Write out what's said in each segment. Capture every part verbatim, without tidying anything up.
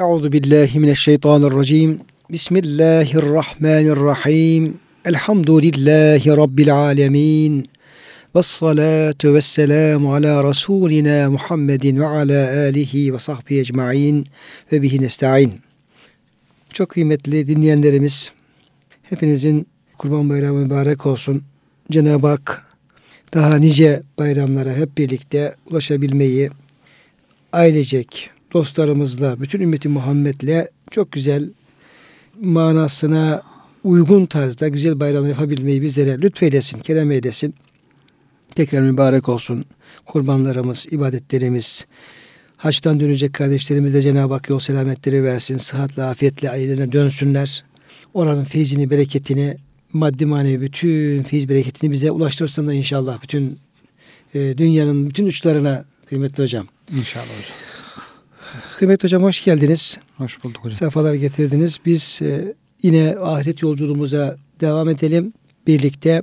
Euzubillahimineşşeytanirracim. Bismillahirrahmanirrahim. Elhamdülillahi Rabbil alemin. Vessalatu vesselamu ala Resulina Muhammedin ve ala alihi ve sahbihi ecmain ve bihi nesta'in. Çok kıymetli dinleyenlerimiz, hepinizin Kurban Bayramı mübarek olsun. Cenab-ı Hak daha nice bayramlara hep birlikte ulaşabilmeyi ailecek, dostlarımızla, bütün ümmeti Muhammed'le çok güzel, manasına uygun tarzda güzel bayramı yapabilmeyi bizlere lütfeylesin, kerem eylesin. Tekrar mübarek olsun kurbanlarımız, ibadetlerimiz. Haçtan dönecek kardeşlerimiz de Cenab-ı Hak yol selametleri versin. Sıhhatle, afiyetle ailelerine dönsünler. Oranın feyzini, bereketini, maddi manevi bütün feyiz bereketini bize ulaştırsın da inşallah. Bütün e, dünyanın bütün uçlarına kıymetli hocam. İnşallah hocam. Kıymetli hocam hoş geldiniz. Hoş bulduk hocam. Sefalar getirdiniz. Biz e, yine ahiret yolculuğumuza devam edelim birlikte.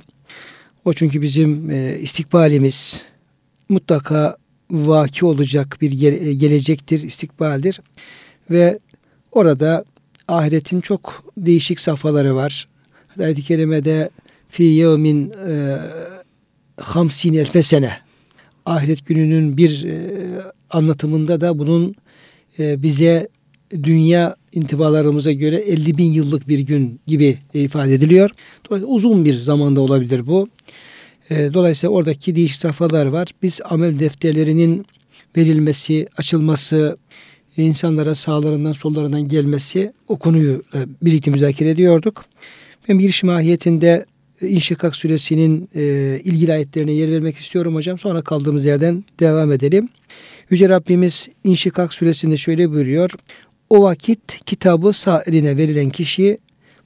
O çünkü bizim e, istikbalimiz mutlaka vaki olacak bir ge- gelecektir, istikbaldir. Ve orada ahiretin çok değişik safhaları var. Ayet-i kerimede fi yevmin hamsine elfe sene. Ahiret gününün bir e, anlatımında da bunun e, bize dünya intibalarımıza göre elli bin yıllık bir gün gibi ifade ediliyor. Dolayısıyla uzun bir zamanda olabilir bu. Dolayısıyla oradaki değişik safhalar var. Biz amel defterlerinin verilmesi, açılması, insanlara sağlarından sollarından gelmesi o konuyu birlikte müzakere ediyorduk. Ben bir giriş mahiyetinde İnşikak suresinin ilgili ayetlerine yer vermek istiyorum hocam. Sonra kaldığımız yerden devam edelim. Yüce Rabbimiz İnşikak suresinde şöyle buyuruyor. O vakit kitabı sağ eline verilen kişi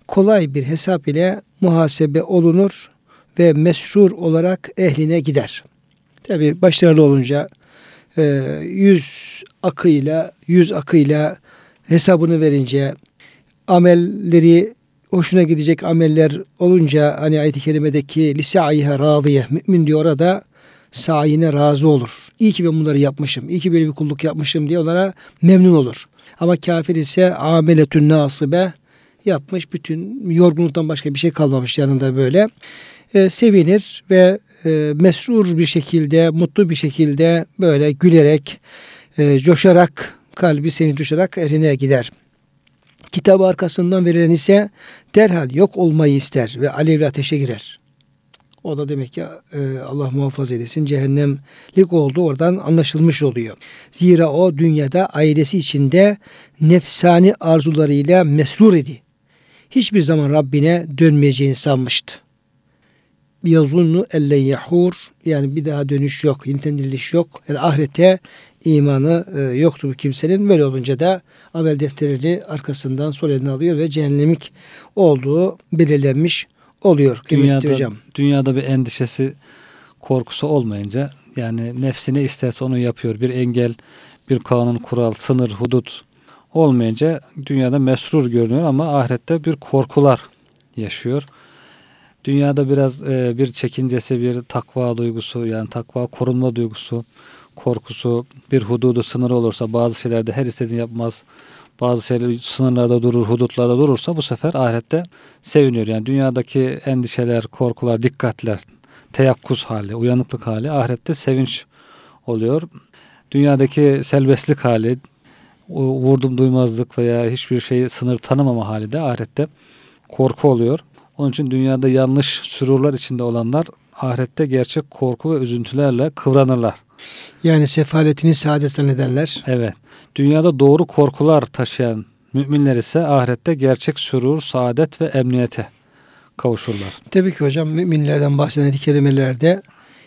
kolay bir hesap ile muhasebe olunur ve mesrur olarak ehline gider. Tabi başarılı olunca yüz akıyla, yüz akıyla hesabını verince, amelleri hoşuna gidecek ameller olunca, hani ayet-i kerimedeki lisa'yiha râdiye, mümin diyor orada sayine razı olur. İyi ki ben bunları yapmışım, iyi ki böyle bir kulluk yapmışım diye onlara memnun olur. Ama kafir ise ameletün nasibe, yapmış, bütün yorgunluktan başka bir şey kalmamış yanında böyle. E, sevinir ve e, mesrur bir şekilde, mutlu bir şekilde böyle gülerek, e, coşarak, kalbi sevinç coşarak erine gider. Kitabı arkasından verilen ise derhal yok olmayı ister ve alevli ateşe girer. O da demek ki e, Allah muhafaza eylesin, cehennemlik olduğu oradan anlaşılmış oluyor. Zira o dünyada ailesi içinde nefsani arzularıyla mesrur idi. Hiçbir zaman Rabbine dönmeyeceğini sanmıştı. Yazunnu elle yahur, yani bir daha dönüş yok, yeniden diriliş yok. Yani ahirete imanı e, yoktu bu kimsenin. Böyle olunca da amel defterini arkasından sol eline alıyor ve cehennemlik olduğu belirlenmiş oluyor. Dünyada, hocam. dünyada bir endişesi, korkusu olmayınca, yani nefsine isterse onu yapıyor. Bir engel, bir kanun, kural, sınır, hudut olmayınca dünyada mesrur görünüyor ama ahirette bir korkular yaşıyor. Dünyada biraz e, bir çekincesi, bir takva duygusu, yani takva korunma duygusu, korkusu, bir hududu, sınırı olursa bazı şeylerde her istediğini yapmaz. Bazı şeyler sınırlarda durur, hudutlarda durursa bu sefer ahirette seviniyor. Yani dünyadaki endişeler, korkular, dikkatler, teyakkuz hali, uyanıklık hali ahirette sevinç oluyor. Dünyadaki selbestlik hali, vurdum duymazlık veya hiçbir şey sınır tanımama hali de ahirette korku oluyor. Onun için dünyada yanlış sürurlar içinde olanlar ahirette gerçek korku ve üzüntülerle kıvranırlar. Yani sefaletini saadet zannedenler. Evet. Dünyada doğru korkular taşıyan müminler ise ahirette gerçek sürur, saadet ve emniyete kavuşurlar. Tabii ki hocam, müminlerden bahseden ayet-i kerimelerde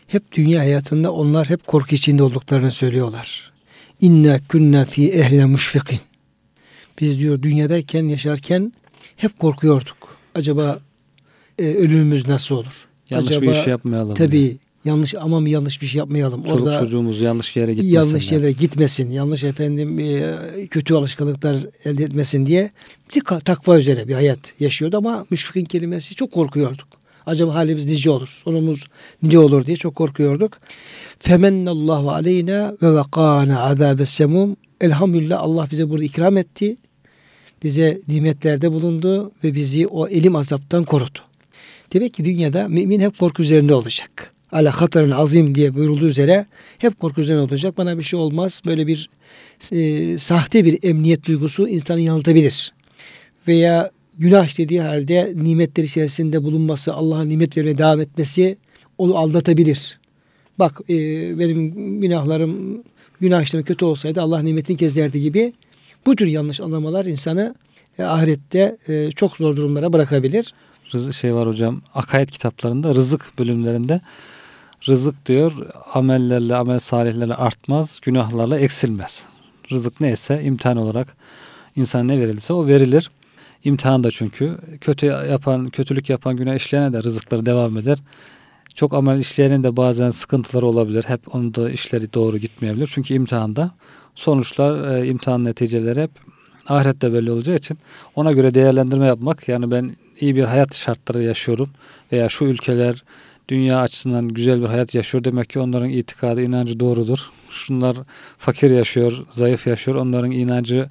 hep dünya hayatında onlar hep korku içinde olduklarını söylüyorlar. İnna kunna fi ehline müşfikin. Biz diyor dünyadayken, yaşarken hep korkuyorduk. Acaba e, ölümümüz nasıl olur? Yanlış Acaba, bir iş yapmayalım. Tabii. Yani. Yanlış ama mı yanlış bir şey yapmayalım. Çoluk Orada çocuğumuz yanlış yere gitmesin. Yanlış yere yani. gitmesin. Yanlış efendim kötü alışkanlıklar elde etmesin diye bir takva üzere bir hayat yaşıyordu ama müşfikin kelimesi çok korkuyorduk. Acaba halimiz nice olur? Sonumuz nice olur diye çok korkuyorduk. Femennallahu aleyna ve vakana azabessemum. elhamdülillah Allah bize burada ikram etti. Bize nimetlerde bulundu ve bizi o elim azaptan korudu. Demek ki dünyada mümin hep korku üzerinde olacak. Ala hatarın azim diye buyurulduğu üzere hep korku üzerine olacak. Bana bir şey olmaz. Böyle bir e, sahte bir emniyet duygusu insanı yanıltabilir. Veya günah dediği halde nimetler içerisinde bulunması, Allah'a nimet vermeye devam etmesi onu aldatabilir. Bak e, benim günahlarım, günah işlemi kötü olsaydı Allah nimetini kezlerdi gibi. Bu tür yanlış anlamalar insanı e, ahirette e, çok zor durumlara bırakabilir. Rızık şey var hocam, akayet kitaplarında rızık bölümlerinde rızık diyor amellerle, amel salihlerle artmaz, günahlarla eksilmez. Rızık neyse imtihan olarak insana ne verilirse o verilir. İmtihan da çünkü kötü yapan, kötülük yapan, günah işleyene de rızıkları devam eder. Çok amel işleyenin de bazen sıkıntıları olabilir. Hep onun da işleri doğru gitmeyebilir. Çünkü imtihanda sonuçlar, imtihan neticeleri hep ahirette belli olacağı için ona göre değerlendirme yapmak, yani ben iyi bir hayat şartları yaşıyorum veya şu ülkeler dünya açısından güzel bir hayat yaşıyor, demek ki onların itikadı, inancı doğrudur. Şunlar fakir yaşıyor, zayıf yaşıyor, onların inancı,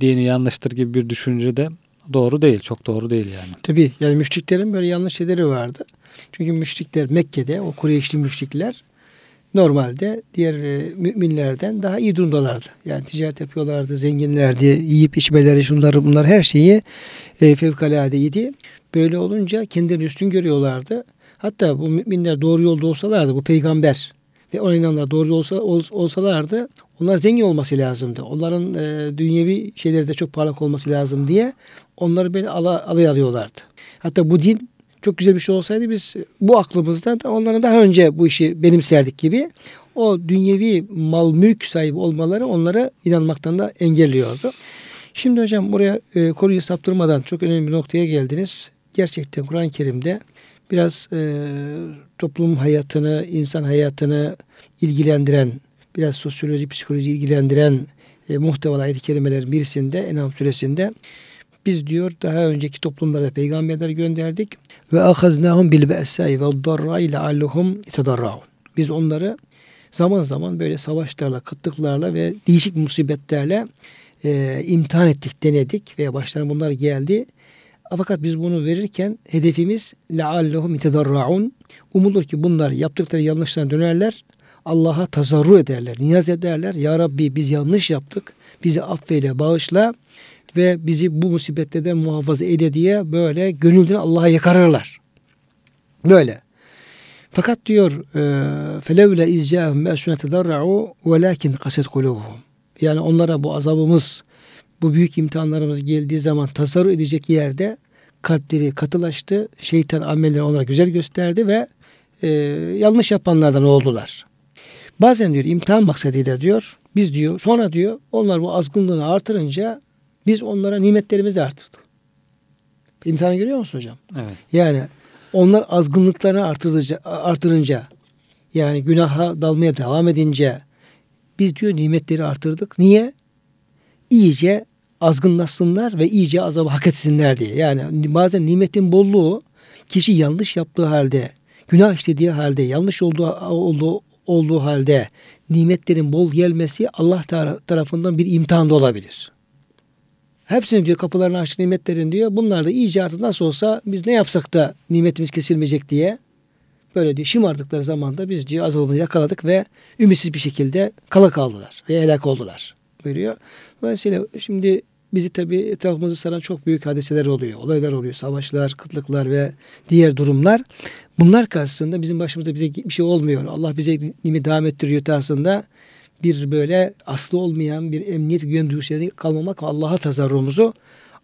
dini yanlıştır gibi bir düşünce de doğru değil, çok doğru değil yani. Tabii yani müşriklerin böyle yanlış şeyleri vardı. Çünkü müşrikler Mekke'de, o Kureyşli müşrikler normalde diğer e, müminlerden daha iyi durumdalardı. Yani ticaret yapıyorlardı, zenginlerdi, yiyip içmeleri, şunları bunlar her şeyi e, fevkaladeydi. Böyle olunca kendilerini üstün görüyorlardı. Hatta bu müminler doğru yolda olsalardı, bu peygamber ve ona inananlar doğru olsa, ol, olsalardı onlar zengin olması lazımdı. Onların e, dünyevi şeyleri de çok parlak olması lazım diye onları böyle ala, alay alıyorlardı. Hatta bu din çok güzel bir şey olsaydı biz bu aklımızdan da onların daha önce bu işi benimserdik gibi. O dünyevi mal mülk sahibi olmaları onlara inanmaktan da engelliyordu. Şimdi hocam buraya e, konuyu saptırmadan çok önemli bir noktaya geldiniz. Gerçekten Kur'an-ı Kerim'de biraz e, toplum hayatını, insan hayatını ilgilendiren, biraz sosyoloji, psikoloji ilgilendiren e, muhtevalı ayet-i kerimelerin birisinde, En'am suresinde biz diyor daha önceki toplumlara peygamberler gönderdik ve ahaznahum bil ba'sa'i ve darra'i leallehum yetadarraun. Biz onları zaman zaman böyle savaşlarla, kıtlıklarla ve değişik musibetlerle e, imtihan ettik, denedik ve başlarına bunlar geldi. Fakat biz bunu verirken hedefimiz leallehum yetadarraun. Umulur ki bunlar yaptıkları yanlışlardan dönerler, Allah'a tazarru ederler, niyaz ederler. Ya Rabbi biz yanlış yaptık, bizi affeyle, bağışla ve bizi bu musibetlerden muhafaza eyle diye böyle gönülden Allah'a yakarırlar. Böyle. Fakat diyor فَلَوْلَا اِزْجَاهُمْ مَأْسُونَ تَدَرَّعُوا وَلَاكِنْ قَسَتْ قُلُوبُهُم. Yani onlara bu azabımız, bu büyük imtihanlarımız geldiği zaman tasarruf edecek yerde kalpleri katılaştı. Şeytan amellerini onlara güzel gösterdi ve e, yanlış yapanlardan oldular. Bazen diyor imtihan maksadıyla diyor biz diyor sonra diyor onlar bu azgınlığını artırınca biz onlara nimetlerimizi artırdık. İmtihanı görüyor musun hocam? Evet. Yani onlar azgınlıklarını artırınca, artırınca yani günaha dalmaya devam edince biz diyor nimetleri artırdık. Niye? İyice azgınlaşsınlar ve iyice azabı hak etsinler diye. Yani bazen nimetin bolluğu kişi yanlış yaptığı halde, günah işlediği halde, yanlış olduğu, olduğu, olduğu halde nimetlerin bol gelmesi Allah tarafından bir imtihan da olabilir. Hepsini diyor kapılarını açtık nimetlerin diyor. Bunlar da iyice artık nasıl olsa biz ne yapsak da nimetimiz kesilmeyecek diye böyle diyor şımardıkları zamanda biz diyor azabını yakaladık ve ümitsiz bir şekilde kala kaldılar ve helak oldular buyuruyor. Dolayısıyla şimdi bizi tabii etrafımızı saran çok büyük hadiseler oluyor, olaylar oluyor, savaşlar, kıtlıklar ve diğer durumlar. Bunlar karşısında bizim başımıza bize bir şey olmuyor. Allah bize nimet devam ettiriyor tarzında bir böyle aslı olmayan bir emniyet güven duygusuyla kalmamak ve Allah'a tazarrumuzu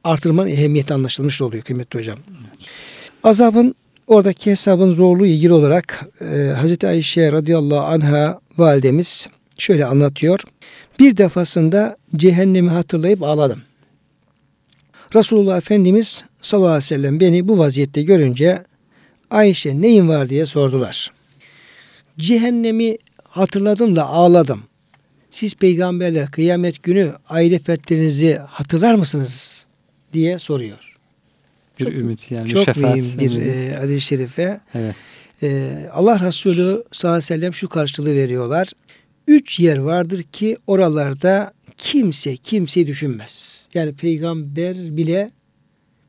artırmanın ehemmiyeti anlaşılmış oluyor kıymetli hocam. Evet. Azabın oradaki hesabın zorluğu ilgili olarak e, Hazreti Ayşe radıyallahu anha validemiz şöyle anlatıyor. Bir defasında cehennemi hatırlayıp ağladım. Resulullah Efendimiz sallallahu aleyhi ve sellem beni bu vaziyette görünce Ayşe neyin var diye sordular. Cehennemi hatırladım da ağladım. Siz peygamberler kıyamet günü aile fertlerinizi hatırlar mısınız diye soruyor. Bir çok, ümit yani çok şefaat. Çok mühim bir e, hadis-i şerife. Evet. E, Allah Resulü sallallahu aleyhi ve sellem şu karşılığı veriyorlar. Üç yer vardır ki oralarda kimse kimseyi düşünmez. Yani peygamber bile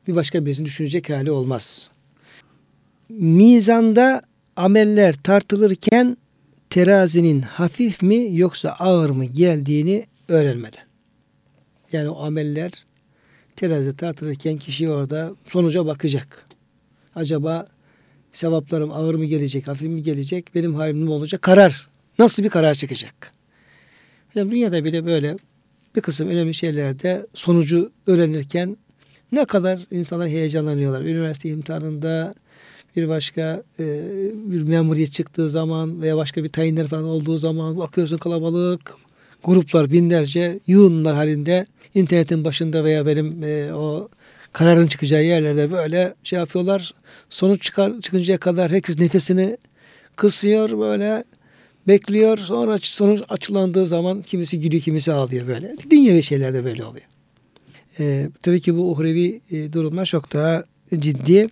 bir başka birisini düşünecek hali olmaz. Mizanda ameller tartılırken terazinin hafif mi yoksa ağır mı geldiğini öğrenmeden. Yani o ameller terazide tartılırken kişi orada sonuca bakacak. Acaba sevaplarım ağır mı gelecek, hafif mi gelecek, benim halim ne olacak? Karar. Nasıl bir karar çıkacak? Yani dünyada bile böyle bir kısım önemli şeylerde sonucu öğrenirken ne kadar insanlar heyecanlanıyorlar. Üniversite imtihanında, bir başka e, bir memuriyet çıktığı zaman veya başka bir tayinler falan olduğu zaman bakıyorsun kalabalık, gruplar binlerce, yığınlar halinde internetin başında veya benim e, o kararın çıkacağı yerlerde böyle şey yapıyorlar. Sonuç çıkar, çıkıncaya kadar herkes nefesini kısıyor böyle. Bekliyor, sonra sonuç açılandığı zaman kimisi gülüyor, kimisi ağlıyor böyle. Dünyevi şeylerde böyle oluyor. Ee, tabii ki bu uhrevi e, durumlar çok daha ciddi.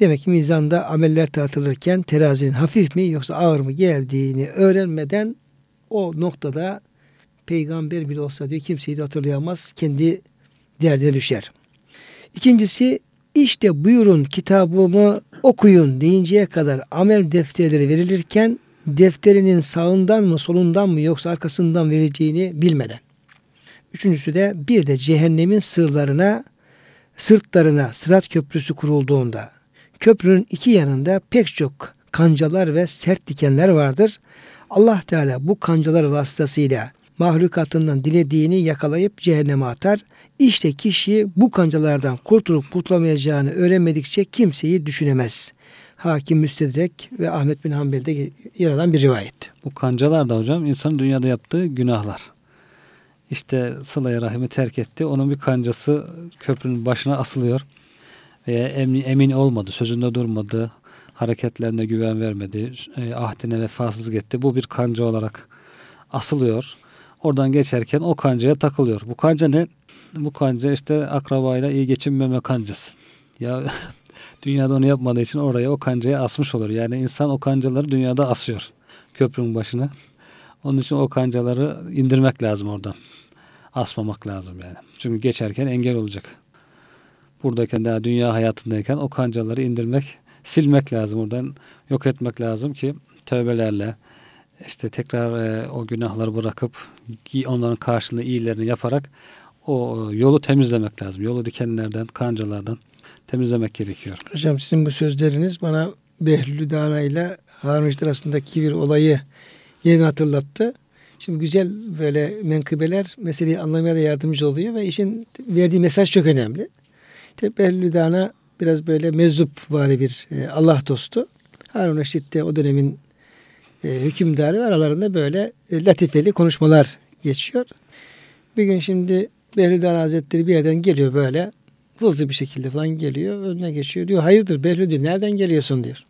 Demek ki mizanda ameller tartılırken terazinin hafif mi yoksa ağır mı geldiğini öğrenmeden o noktada peygamber bile olsa diyor kimseyi de hatırlayamaz, kendi derdine düşer. İkincisi, işte buyurun kitabımı okuyun deyinceye kadar amel defterleri verilirken defterinin sağından mı solundan mı yoksa arkasından vereceğini bilmeden. Üçüncüsü de bir de cehennemin sırlarına, sırtlarına sırat köprüsü kurulduğunda köprünün iki yanında pek çok kancalar ve sert dikenler vardır. Allah Teala bu kancalar vasıtasıyla mahlukatından dilediğini yakalayıp cehenneme atar. İşte kişi bu kancalardan kurtulup kurtulamayacağını öğrenmedikçe kimseyi düşünemez. Hakim Müstedrek ve Ahmet bin Hanbel'de yer alan bir rivayet. Bu kancalar da hocam insanın dünyada yaptığı günahlar. İşte sıla-i rahimi terk etti. Onun bir kancası köprünün başına asılıyor. Veya emin olmadı, sözünde durmadı, hareketlerine güven vermedi, ahdine vefasızlık etti. Bu bir kanca olarak asılıyor. Oradan geçerken o kancaya takılıyor. Bu kanca ne? Bu kanca işte akrabayla iyi geçinmeme kancası. Ya dünyada onu yapmadığı için oraya o kancayı asmış olur. Yani insan o kancaları dünyada asıyor köprünün başına. Onun için o kancaları indirmek lazım oradan. Asmamak lazım yani. Çünkü geçerken engel olacak. Buradayken daha dünya hayatındayken o kancaları indirmek, silmek lazım oradan. Yok etmek lazım ki tövbelerle işte tekrar e, o günahları bırakıp onların karşılığında iyilerini yaparak o yolu temizlemek lazım. Yolu dikenlerden, kancalardan temizlemek gerekiyor. Hocam sizin bu sözleriniz bana Behlül Dana ile Harun Reşit arasındaki bir olayı yeniden hatırlattı. Şimdi güzel böyle menkıbeler meseleyi anlamaya da yardımcı oluyor ve işin verdiği mesaj çok önemli. İşte Behlül Dana biraz böyle meczup vari bir Allah dostu. Harun Reşit de o dönemin hükümdarı ve aralarında böyle latifeli konuşmalar geçiyor. Bir gün şimdi Behlül Dana Hazretleri bir yerden geliyor böyle. Hızlı bir şekilde falan geliyor. Önüne geçiyor. Diyor hayırdır Behlül diyor. Nereden geliyorsun diyor.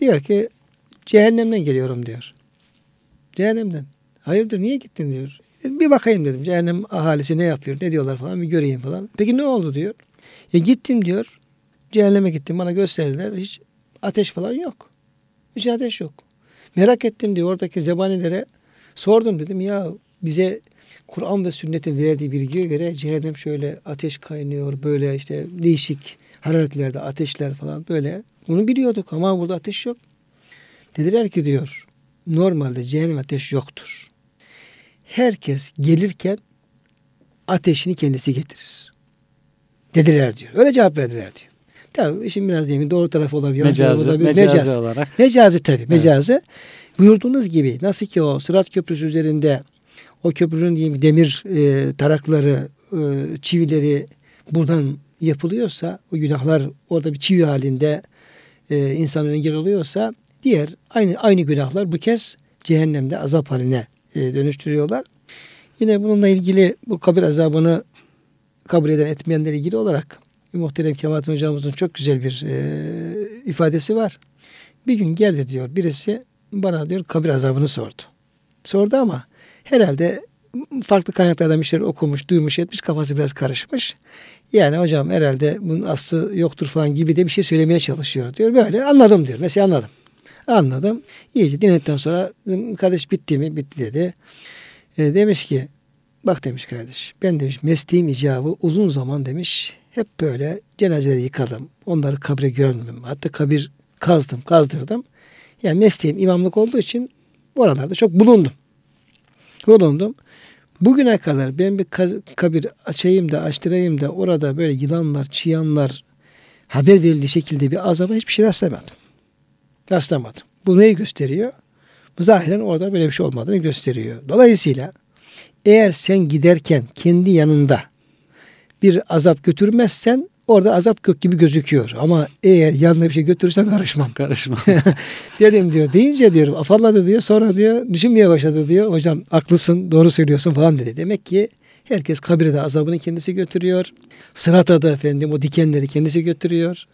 Diyor ki cehennemden geliyorum diyor. Cehennemden. Hayırdır niye gittin diyor. Bir bakayım dedim. Cehennem ahalisi ne yapıyor? Ne diyorlar falan bir göreyim falan. Peki ne oldu diyor. E gittim diyor. Cehenneme gittim. Bana gösterdiler. Hiç ateş falan yok. Hiç ateş yok. Merak ettim diyor. Oradaki zebanilere sordum dedim. Ya bize Kur'an ve sünnetin verdiği bilgiye göre cehennem şöyle ateş kaynıyor, böyle işte değişik hararetlerde ateşler falan böyle. Bunu biliyorduk ama burada ateş yok. Dediler ki diyor, normalde cehennem ateş yoktur. Herkes gelirken ateşini kendisi getirir. Dediler diyor. Öyle cevap verdiler diyor. Tabii işin biraz diyelim doğru tarafı olabilir. Mecazi, olabilir. mecazi, mecazi olarak. Mecazi tabii, evet. Mecazi. Buyurduğunuz gibi nasıl ki o Sırat Köprüsü üzerinde o köprünün diyeyim, demir e, tarakları, e, çivileri buradan yapılıyorsa, o günahlar orada bir çivi halinde e, insanın engel oluyorsa, diğer aynı aynı günahlar bu kez cehennemde azap haline e, dönüştürüyorlar. Yine bununla ilgili bu kabir azabını kabul eden etmeyenlerle ilgili olarak muhterem Kemalettin Hocamızın çok güzel bir e, ifadesi var. Bir gün geldi diyor birisi bana diyor kabir azabını sordu. Sordu ama herhalde farklı kaynaklardan bir şeyler okumuş, duymuş, etmiş. Kafası biraz karışmış. Yani hocam herhalde bunun aslı yoktur falan gibi de bir şey söylemeye çalışıyor diyor. Böyle anladım diyor. Mesela anladım. Anladım. İyice dinledikten sonra kardeş bitti mi? Bitti dedi. E, demiş ki bak demiş kardeş, ben demiş mesleğim icabı uzun zaman demiş hep böyle cenazeleri yıkadım. Onları kabre gömdüm. Hatta kabir kazdım, kazdırdım. Yani mesleğim imamlık olduğu için oralarda çok bulundum. Bulundum. Bugüne kadar ben bir kabir açayım da açtırayım da orada böyle yılanlar, çıyanlar haber verildiği şekilde bir azaba hiçbir şey rastlamadım. Rastlamadım. Bu neyi gösteriyor? Zahiren orada böyle bir şey olmadığını gösteriyor. Dolayısıyla eğer sen giderken kendi yanında bir azap götürmezsen orada azap gök gibi gözüküyor. Ama eğer yanına bir şey götürürsen karışmam. Karışmam. Dedim diyor. Deyince diyorum afalladı diyor. Sonra diyor düşünmeye başladı diyor. Hocam haklısın, doğru söylüyorsun falan dedi. Demek ki herkes kabire de azabını kendisi götürüyor. Sırata da efendim o dikenleri kendisi götürüyor.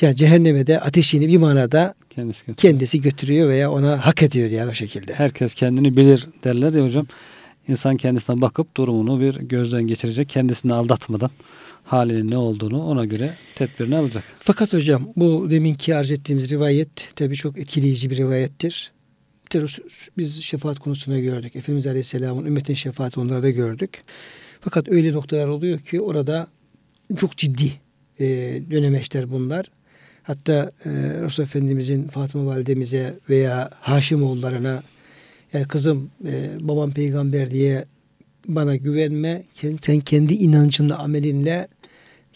Yani cehenneme de ateşini bir manada kendisi götürüyor. kendisi götürüyor veya ona hak ediyor yani o şekilde. Herkes kendini bilir derler ya hocam. İnsan kendisine bakıp durumunu bir gözden geçirecek. Kendisini aldatmadan halinin ne olduğunu ona göre tedbirini alacak. Fakat hocam bu deminki arz ettiğimiz rivayet tabii çok etkileyici bir rivayettir. Biz şefaat konusunda gördük. Efendimiz Aleyhisselam'ın ümmetin şefaati onları da gördük. Fakat öyle noktalar oluyor ki orada çok ciddi e, dönemeçler bunlar. Hatta e, Resul Efendimizin Fatıma validemize veya Haşimoğullarına yani kızım e, babam peygamber diye bana güvenme. Sen kendi inancınla, amelinle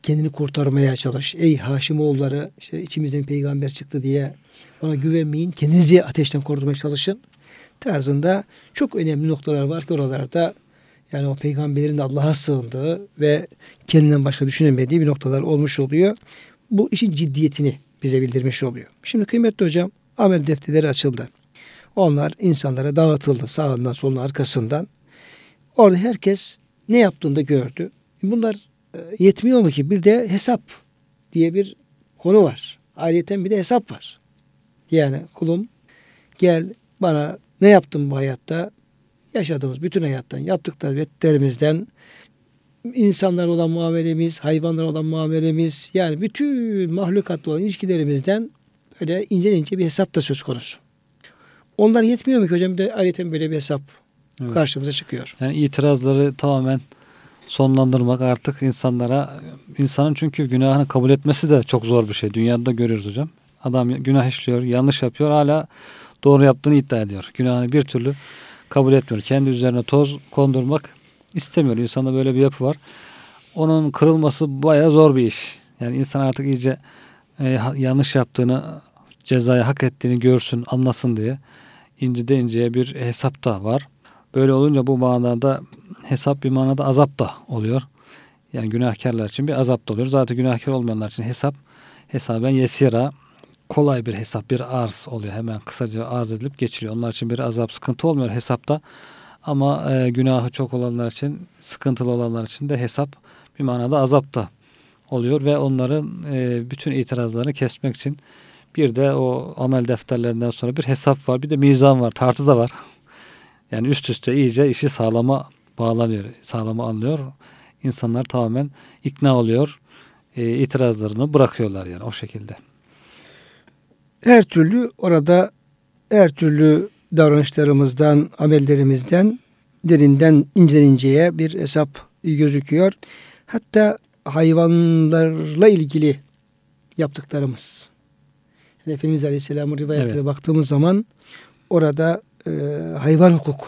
kendini kurtarmaya çalış. Ey Haşimoğulları işte içimizden peygamber çıktı diye bana güvenmeyin. Kendinizi ateşten korumaya çalışın tarzında çok önemli noktalar var ki oralarda yani o peygamberin de Allah'a sığındığı ve kendinden başka düşünemediği bir noktalar olmuş oluyor. Bu işin ciddiyetini bize bildirmiş oluyor. Şimdi kıymetli hocam amel defterleri açıldı. Onlar insanlara dağıtıldı sağından soluna arkasından. Orada herkes ne yaptığını da gördü. Bunlar yetmiyor mu ki? Bir de hesap diye bir konu var. Ayrıyeten bir de hesap var. Yani kulum gel bana ne yaptın bu hayatta? Yaşadığımız bütün hayattan, yaptıklarımızdan, insanlara olan muamelemiz, hayvanlara olan muamelemiz, yani bütün mahlukatla olan ilişkilerimizden böyle ince ince bir hesap da söz konusu. Onlar yetmiyor mu ki hocam? Bir de ayrıyeten böyle bir hesap evet. Karşımıza çıkıyor. Yani itirazları tamamen sonlandırmak artık insanlara, insanın çünkü günahını kabul etmesi de çok zor bir şey. Dünyada da görüyoruz hocam. Adam günah işliyor, yanlış yapıyor, hala doğru yaptığını iddia ediyor. Günahını bir türlü kabul etmiyor. Kendi üzerine toz kondurmak istemiyor. İnsanda böyle bir yapı var. Onun kırılması bayağı zor bir iş. Yani insan artık iyice e, yanlış yaptığını, cezayı hak ettiğini görsün, anlasın diye incide inceye bir hesap da var. Böyle olunca bu manada hesap bir manada azap da oluyor. Yani günahkarlar için bir azap da oluyor. Zaten günahkar olmayanlar için hesap hesaben yesira, kolay bir hesap, bir arz oluyor. Hemen kısaca arz edilip geçiliyor. Onlar için bir azap, sıkıntı olmuyor hesapta. Ama e, günahı çok olanlar için, sıkıntılı olanlar için de hesap bir manada azap da oluyor. Ve onların e, bütün itirazlarını kesmek için bir de o amel defterlerinden sonra bir hesap var, bir de mizan var, tartı da var. Yani üst üste iyice işi sağlama bağlanıyor, sağlama alınıyor. İnsanlar tamamen ikna oluyor, e, itirazlarını bırakıyorlar yani o şekilde. Her türlü orada, her türlü davranışlarımızdan, amellerimizden derinden inceden inceye bir hesap gözüküyor. Hatta hayvanlarla ilgili yaptıklarımız. Yani Efendimiz Aleyhisselam'ın rivayetine evet. Baktığımız zaman orada e, hayvan hukuku.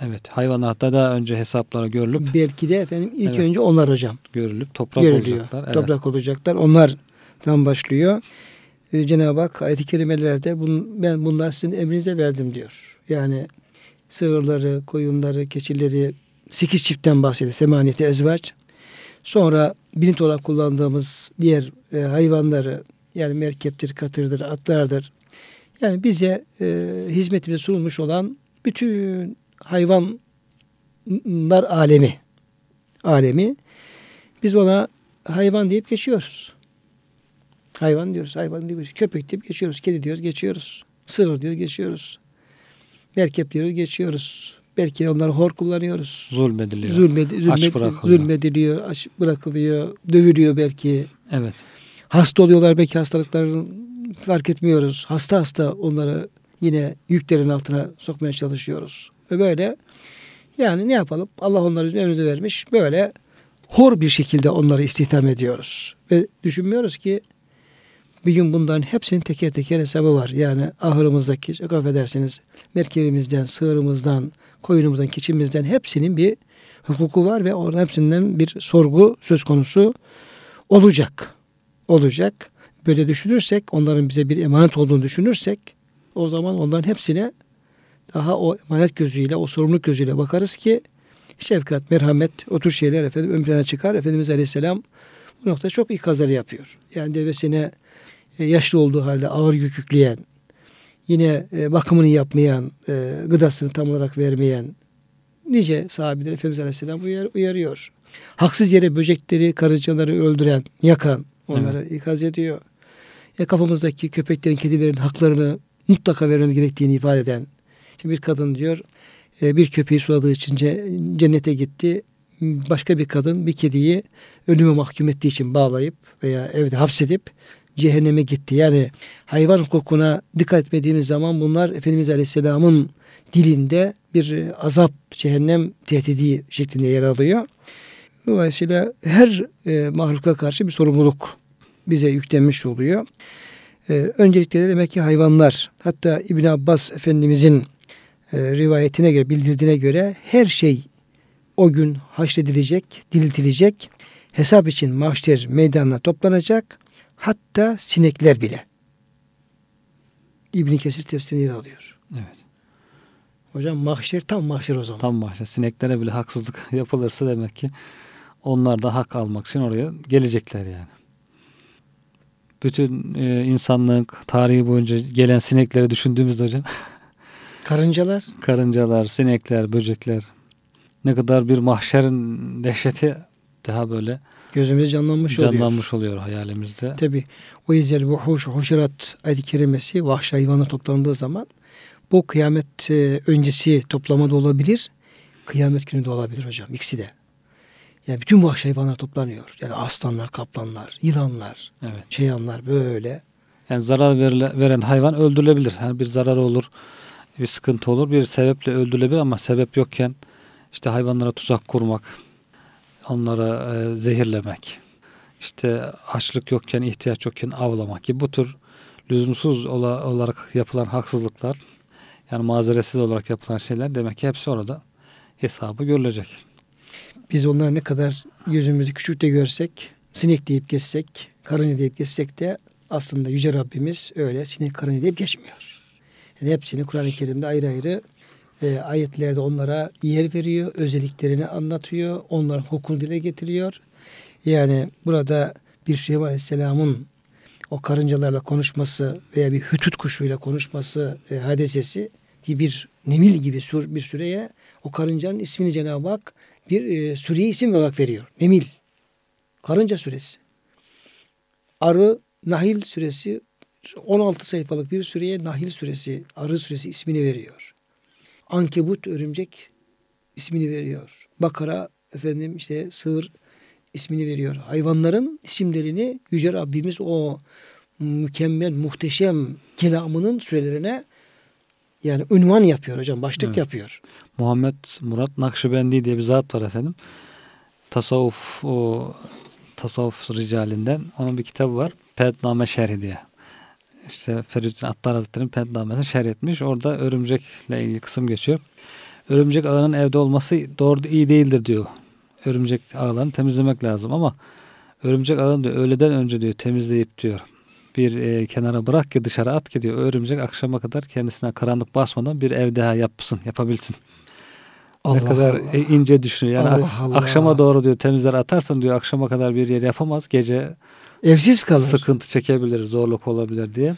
Evet, hayvanlarda daha önce hesaplara görülüp. Belki de efendim ilk evet. önce onlar hocam. Görülüp toprak görülüyor. Olacaklar. Evet. Toprak olacaklar. Onlardan başlıyor. Ee, Cenab-ı Hak ayet-i kerimelerde bun, ben bunlar sizin emrinize verdim diyor. Yani sığırları, koyunları, keçileri sekiz çiftten bahsediyor. Semaniyeti ezvaç. Sonra binit olarak kullandığımız diğer e, hayvanları yani merkeptir, katırdır, atlardır. Yani bize e, hizmetimize sunulmuş olan bütün hayvanlar alemi. Alemi. Biz ona hayvan deyip geçiyoruz. Hayvan diyoruz, hayvan diyoruz. Köpek deyip geçiyoruz, kedi diyoruz, geçiyoruz. Sığır diyoruz, geçiyoruz. Merkep diyoruz, geçiyoruz. Belki onları hor kullanıyoruz. Zulmediliyor. Zulmedi- aç bırakılıyor. Zulmediliyor, aç bırakılıyor, dövülüyor belki. Evet. Hasta oluyorlar belki hastalıklarını fark etmiyoruz. Hasta hasta onları yine yüklerin altına sokmaya çalışıyoruz. Ve böyle Yani ne yapalım? Allah onları bizim önümüze vermiş. Böyle hor bir şekilde onları istihdam ediyoruz. Ve düşünmüyoruz ki bir gün bunların hepsinin teker teker hesabı var. Yani ahırımızdaki, çok affedersiniz, merkebimizden, sığırımızdan, koyunumuzdan, keçimizden hepsinin bir hukuku var ve oradan hepsinden bir sorgu söz konusu olacak. Olacak. Böyle düşünürsek, onların bize bir emanet olduğunu düşünürsek, o zaman onların hepsine daha o emanet gözüyle, o sorumluluk gözüyle bakarız ki şefkat, merhamet, o tür şeyler efendim ön plana çıkar. Efendimiz Aleyhisselam bu noktada çok ikazları yapıyor. Yani devesine yaşlı olduğu halde ağır yük yükleyen, yine bakımını yapmayan, gıdasını tam olarak vermeyen nice sahabeler Efendimiz Aleyhisselam uyarıyor. Haksız yere böcekleri, karıncaları öldüren, yakan onları evet. ikaz ediyor. Ya kafamızdaki köpeklerin, kedilerin haklarını mutlaka vermemiz gerektiğini ifade eden. Şimdi bir kadın diyor, bir köpeği suladığı için cennete gitti. Başka bir kadın bir kediyi ölüme mahkum ettiği için bağlayıp veya evde hapsedip cehenneme gitti. Yani hayvan hukukuna dikkat etmediğimiz zaman bunlar Efendimiz Aleyhisselam'ın dilinde bir azap, cehennem tehdidi şeklinde yer alıyor. Dolayısıyla her e, mahluka karşı bir sorumluluk bize yüklenmiş oluyor. E, öncelikle de demek ki hayvanlar, hatta İbn Abbas Efendimizin e, rivayetine göre, bildirdiğine göre her şey o gün haşredilecek, diriltilecek, hesap için mahşer meydanına toplanacak, hatta sinekler bile. İbn Kesir tefsirine yer alıyor. Evet. Hocam mahşer tam mahşer o zaman. Tam mahşer. Sineklere bile haksızlık yapılırsa demek ki onlar da hak almak için oraya gelecekler yani. Bütün e, insanlık tarihi boyunca gelen sinekleri düşündüğümüzde hocam. Karıncalar. Karıncalar, sinekler, böcekler. Ne kadar bir mahşerin dehşeti daha böyle gözümüz canlanmış, canlanmış oluyor. oluyor hayalimizde. Tabii. O izel vuhuş huşrat ayet-i kerimesi vahşi hayvanlar toplandığı zaman bu kıyamet öncesi toplama da olabilir, kıyamet günü de olabilir hocam. İkisi de. Yani bütün vahşi hayvanlar toplanıyor. Yani aslanlar, kaplanlar, yılanlar, evet. Şeyanlar böyle. Yani zarar verile, veren hayvan öldürülebilir. Yani bir zarar olur, bir sıkıntı olur, bir sebeple öldürülebilir ama sebep yokken işte hayvanlara tuzak kurmak, onlara e, zehirlemek, işte açlık yokken, ihtiyaç yokken avlamak gibi bu tür lüzumsuz olarak yapılan haksızlıklar, yani mazeretsiz olarak yapılan şeyler demek ki hepsi orada hesabı görülecek. Biz onları ne kadar gözümüzü küçük de görsek, sinek deyip geçsek, karınca deyip geçsek de aslında Yüce Rabbimiz öyle sinek, karınca deyip geçmiyor. Yani hepsini Kur'an-ı Kerim'de ayrı ayrı e, ayetlerde onlara yer veriyor, özelliklerini anlatıyor, onların hukukunu dile getiriyor. Yani burada bir Şeyh Aleyhisselam'ın o karıncalarla konuşması veya bir hütüt kuşuyla konuşması e, hadisesi ki bir nemil gibi sur, bir süreye o karıncanın ismini Cenab-ı Hak bir e, süreye isim olarak veriyor. Nemil. Karınca suresi. Arı, Nahil suresi on altı sayfalık bir süreye Nahil suresi, Arı suresi ismini veriyor. Ankebut, örümcek ismini veriyor. Bakara, efendim işte sığır ismini veriyor. Hayvanların isimlerini Yüce Rabbimiz o mükemmel, muhteşem kelamının sürelerine yani ünvan yapıyor hocam. Başlık evet. yapıyor. Muhammed Murat Nakşibendi diye bir zat var efendim. Tasavvuf o tasavvuf ricalinden. Onun bir kitabı var. Pedname Şerhi diye. İşte Feridüddin Attar Hazretleri'nin Pedname'sini şerh etmiş. Orada örümcekle ilgili kısım geçiyor. Örümcek ağının evde olması doğru iyi değildir diyor. Örümcek ağlarını temizlemek lazım ama örümcek ağını diyor, öğleden önce diyor temizleyip diyor bir e, kenara bırak ki dışarı at ki diyor örümcek akşama kadar kendisine karanlık basmadan bir ev daha yapsın, yapabilsin. Allah ne kadar Allah. ince düşünüyor. Yani Allah Allah. Akşama doğru diyor temizler atarsan diyor akşama kadar bir yer yapamaz. Gece evsiz kalır. Sıkıntı çekebilir, zorluk olabilir diye.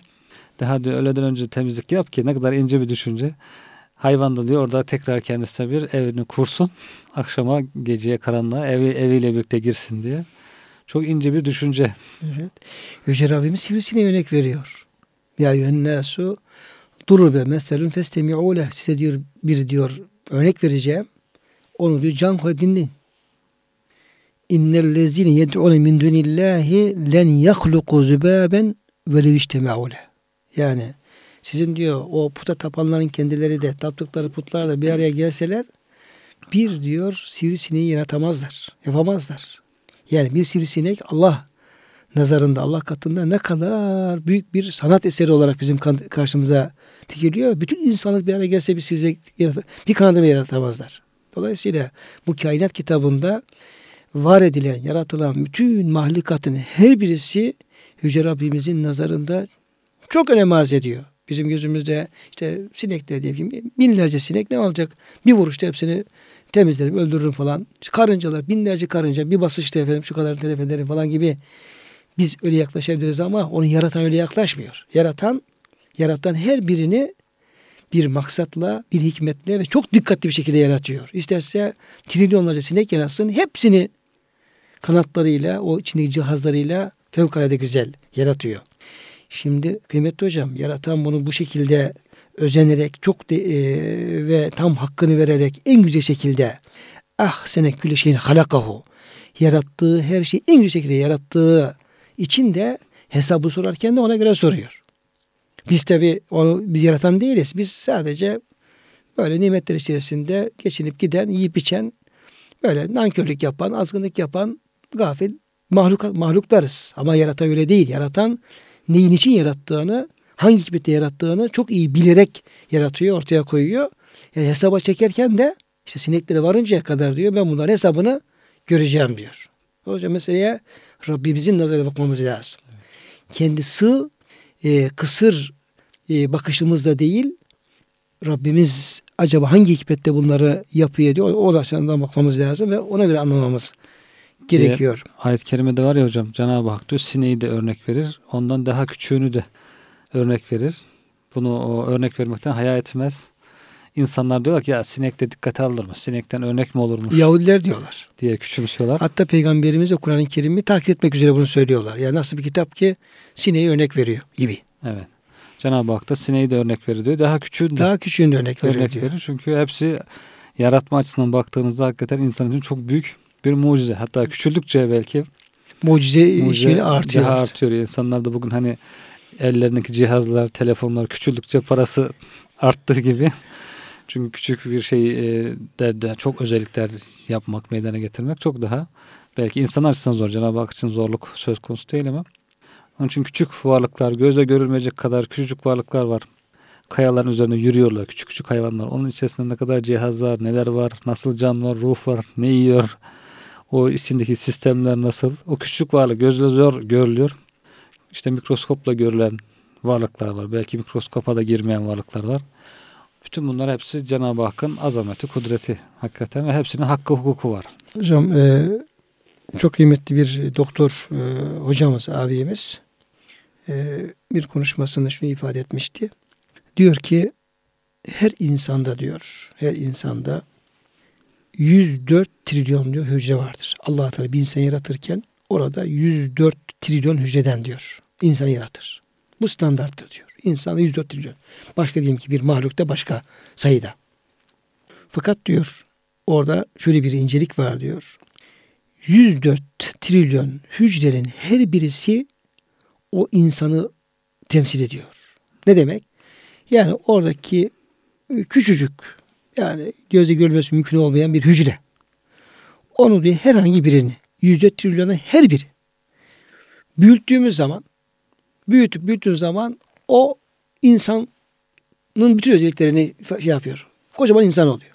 Daha diyor öğleden önce temizlik yap ki ne kadar ince bir düşünce. Hayvan da diyor orada tekrar kendisine bir evini kursun. Akşama geceye karanlığa evi, eviyle birlikte girsin diye. Çok ince bir düşünce. Evet. Yüce Rabbimiz sivrisineğe örnek veriyor. Ya yühennâsu durube meselun festemi'ûleh. Size diyor bir diyor örnek vereceğim. Onu diyor can koyup dinleyin. İnnellezîne yed'ûne min dûnillâhi len yahluku zübâben ve leviştemâûleh. Yani sizin diyor o puta tapanların kendileri de taptıkları putlar da bir araya gelseler bir diyor sivrisineği yaratamazlar, yapamazlar. Yani bir sivrisinek Allah nazarında, Allah katında ne kadar büyük bir sanat eseri olarak bizim karşımıza dikiliyor. Bütün insanlık bir araya gelse bir sivrisinek yarat- bir kanadı yaratamazlar. Dolayısıyla bu kainat kitabında var edilen, yaratılan bütün mahlukatın her birisi Yüce Rabbimizin nazarında çok önem arz ediyor. Bizim gözümüzde işte sinekler diyelim ki binlerce sinek ne olacak? Bir vuruşta hepsini temizlerim, öldürürüm falan. Karıncalar, binlerce karınca, bir basışta efendim şu kadar telef ederim falan gibi biz öyle yaklaşabiliriz ama onu yaratan öyle yaklaşmıyor. Yaratan, yaratan her birini bir maksatla, bir hikmetle ve çok dikkatli bir şekilde yaratıyor. İsterse trilyonlarca sinek yaratsın, hepsini kanatlarıyla, o içindeki cihazlarıyla fevkalade güzel yaratıyor. Şimdi kıymetli hocam, yaratan bunu bu şekilde özenerek çok de, e, ve tam hakkını vererek en güzel şekilde ah senek külle şeyin halakahu yarattığı her şeyi en güzel şekilde yarattığı için de hesabı sorarken de ona göre soruyor. Biz tabi onu biz yaratan değiliz. Biz sadece böyle nimetler içerisinde geçinip giden, yiyip içen, böyle nankörlük yapan, azgınlık yapan gafil mahluk, mahluklarız. Ama yaratan öyle değil. Yaratan neyin için yarattığını, hangi hikmette yarattığını çok iyi bilerek yaratıyor, ortaya koyuyor. Yani hesaba çekerken de işte sineklere varıncaya kadar diyor ben bunların hesabını göreceğim diyor. Dolayısıyla meseleye Rabbimizin nazarına bakmamız lazım. Evet. Kendi sığ, e, kısır e, bakışımızda değil, Rabbimiz acaba hangi hikmette bunları yapıyor diyor. O açıdan bakmamız lazım ve ona göre anlamamız gerekiyor. E, ayet-i kerimede var ya hocam, Cenab-ı Hak diyor sineği de örnek verir. Ondan daha küçüğünü de örnek verir. Bunu o örnek vermekten haya etmez. İnsanlar diyorlar ki ya sinek de dikkate alınırmış. Sinekten örnek mi olurmuş? Yahudiler diyorlar. Diye küçümsüyorlar. Hatta Peygamberimiz de Kur'an-ı Kerim'i taklit etmek üzere bunu söylüyorlar. Yani nasıl bir kitap ki sineği örnek veriyor gibi. Evet. Cenab-ı Hak da sineği de örnek verir diyor. Daha küçüğünü de, daha küçüğünü de örnek, örnek verir, verir. Çünkü hepsi yaratma açısından baktığınızda hakikaten insan için çok büyük bir mucize. Hatta küçüldükçe belki mucize, mucize şeyini artıyor. Daha artıyor. İnsanlar da bugün hani ellerindeki cihazlar, telefonlar küçüldükçe parası arttığı gibi. Çünkü küçük bir şeyi de çok özellikler yapmak, meydana getirmek çok daha belki insanlar açısından zor. Cenab-ı Hak için zorluk söz konusu değil ama onun için küçük varlıklar, gözle görülmeyecek kadar küçücük varlıklar var. Kayaların üzerine yürüyorlar küçük küçük hayvanlar. Onun içerisinde ne kadar cihaz var, neler var, nasıl can var, ruh var, ne yiyor, o içindeki sistemler nasıl? O küçük varlık gözle zor görülüyor. İşte mikroskopla görülen varlıklar var. Belki mikroskopa da girmeyen varlıklar var. Bütün bunlar hepsi Cenab-ı Hakk'ın azameti, kudreti hakikaten ve hepsinin hakkı, hukuku var. Hocam e, çok kıymetli bir doktor e, hocamız, abimiz e, bir konuşmasında şunu ifade etmişti. Diyor ki her insanda diyor, her insanda yüz dört trilyon diyor hücre vardır. Allah Teala bir insanı yaratırken orada yüz dört trilyon hücreden diyor insanı yaratır. Bu standarttır diyor. İnsan yüz dört trilyon. Başka diyelim ki bir mahlukta başka sayıda. Fakat diyor orada şöyle bir incelik var diyor. yüz dört trilyon hücrenin her birisi o insanı temsil ediyor. Ne demek? Yani oradaki küçücük, yani gözle görülmesi mümkün olmayan bir hücre. Onu diyor herhangi birini, yüz dört trilyonun her biri büyüttüğümüz zaman, büyütüp büyüttüğümüz zaman o insanın bütün özelliklerini şey yapıyor. Kocaman insan oluyor.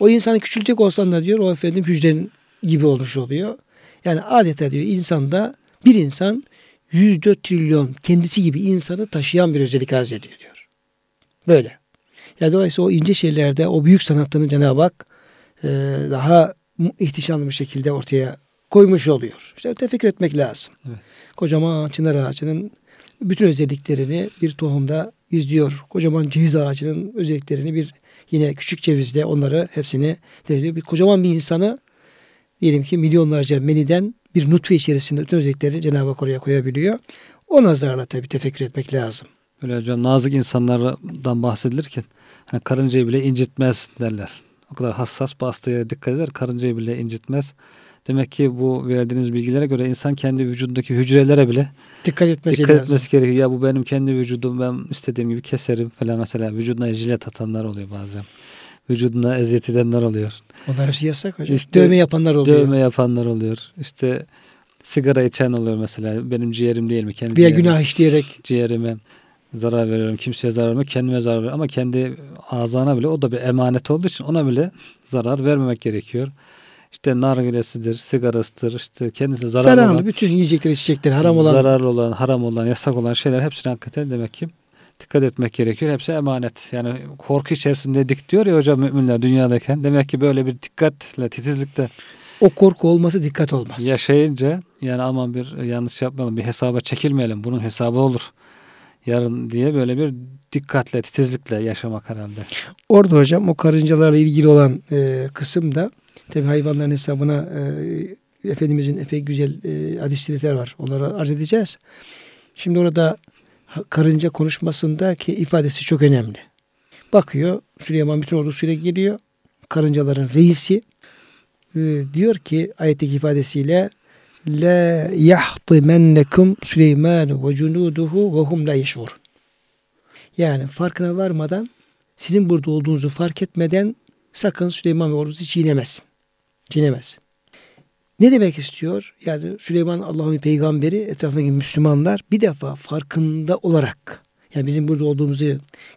O insanı küçülecek olsan da diyor o efendim hücrenin gibi olmuş oluyor. Yani adeta diyor insanda bir insan yüz dört trilyon kendisi gibi insanı taşıyan bir özellik arz ediyor diyor. Böyle. Yani dolayısıyla o ince şeylerde o büyük sanatlarını Cenab-ı Hak e, daha ihtişamlı bir şekilde ortaya koymuş oluyor. İşte tefekkür etmek lazım. Evet. Kocaman çınar ağacının bütün özelliklerini bir tohumda izliyor. Kocaman ceviz ağacının özelliklerini bir yine küçük cevizde onları hepsini izliyor. Bir kocaman bir insanı diyelim ki milyonlarca meniden bir nutfe içerisinde bütün özellikleri Cenab-ı Hak oraya koyabiliyor. O nazarla tabii tefekkür etmek lazım. Öyle hocam, nazik insanlardan bahsedilirken hani karıncayı bile incitmez derler. O kadar hassas, bastığı yere dikkat eder, karıncayı bile incitmez. Demek ki bu verdiğiniz bilgilere göre insan kendi vücudundaki hücrelere bile dikkat etmesi, dikkat etmesi gerekiyor. Ya bu benim kendi vücudum, ben istediğim gibi keserim falan mesela. Vücuduna jilet atanlar oluyor bazen. vücuduna eziyet edenler oluyor. Onlar hepsi yasak hocam. İşte dövme yapanlar oluyor. Dövme yapanlar oluyor. İşte sigara içen oluyor mesela. Benim ciğerim değil mi? Kendi bir ciğerime, günah işleyerek. Ciğerime zarar veriyorum. Kimseye zarar vermiyorum. Kendime zarar veriyorum. Ama kendi azana bile, o da bir emanet olduğu için ona bile zarar vermemek gerekiyor. İşte nargilesidir, sigarasıdır, işte kendisine zararlı, zararlı olan, bütün yiyecekleri, içecekleri, haram olan, zararlı olan, haram olan, yasak olan şeyler, hepsine hakikaten demek ki dikkat etmek gerekiyor. Hepsi emanet. Yani korku içerisindeydik diyor ya hocam müminler dünyadayken. Demek ki böyle bir dikkatle, titizlikle. O korku olması dikkat olmaz. Yaşayınca yani aman bir yanlış yapmayalım, bir hesaba çekilmeyelim, bunun hesabı olur yarın diye böyle bir dikkatle, titizlikle yaşamak herhalde. Orada hocam o karıncalarla ilgili olan e, kısımda tabi hayvanların hesabına e, Efendimizin epey güzel e, hadisler var. Onları arz edeceğiz. Şimdi orada karınca konuşmasındaki ifadesi çok önemli. Bakıyor Süleyman bütün ordusuyla geliyor. Karıncaların reisi e, diyor ki ayetteki ifadesiyle la yahtimennekum Süleyman ve cunuduhu ve hum la yeşurun. Yani farkına varmadan, sizin burada olduğunuzu fark etmeden sakın Süleyman ve ordusu çiğnemezsin. Çiğnemezsin. Ne demek istiyor? Yani Süleyman Allah'ın peygamberi, etrafındaki Müslümanlar bir defa farkında olarak, yani bizim burada olduğumuzu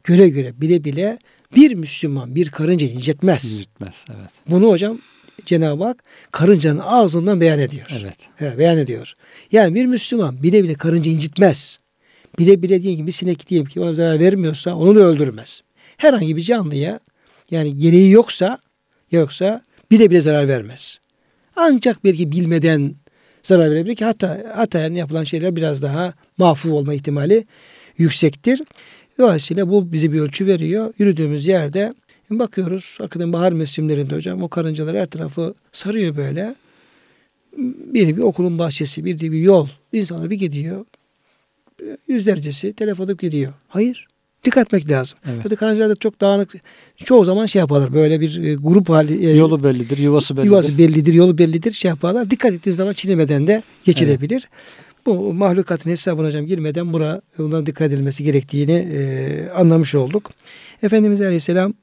göre göre bile bile bir Müslüman bir karınca incitmez. İncitmez, evet. Bunu hocam Cenab-ı Hak karıncanın ağzından beyan ediyor. Evet. He, beyan ediyor. Yani bir Müslüman bile bile karınca incitmez. Bile bile diyelim ki bir sinek diyelim ki ona zarar vermiyorsa onu da öldürmez. Herhangi bir canlıya yani gereği yoksa yoksa bile bile zarar vermez. Ancak belki bilmeden zarar verebilir ki hatta hatta yani yapılan şeyler biraz daha mağfur olma ihtimali yüksektir. Dolayısıyla bu bize bir ölçü veriyor. Yürüdüğümüz yerde bakıyoruz hakikaten bahar mevsimlerinde hocam o karıncalar her tarafı sarıyor böyle. Bir bir okulun bahçesi, bir de bir yol. İnsanlar bir gidiyor. Yüzlercesi telef atıp gidiyor. Hayır. Dikkat etmek lazım. Evet. Karıncalarda çok dağınık, çoğu zaman şey yaparlar böyle bir grup hali. E, yolu bellidir, yuvası bellidir. Yuvası bellidir, yolu bellidir şey yaparlar. Dikkat ettiğiniz zaman çiğnemeden de geçirebilir. Evet. Bu mahlukatın hesabına hocam girmeden buna, buna dikkat edilmesi gerektiğini e, anlamış olduk. Efendimiz Aleyhisselam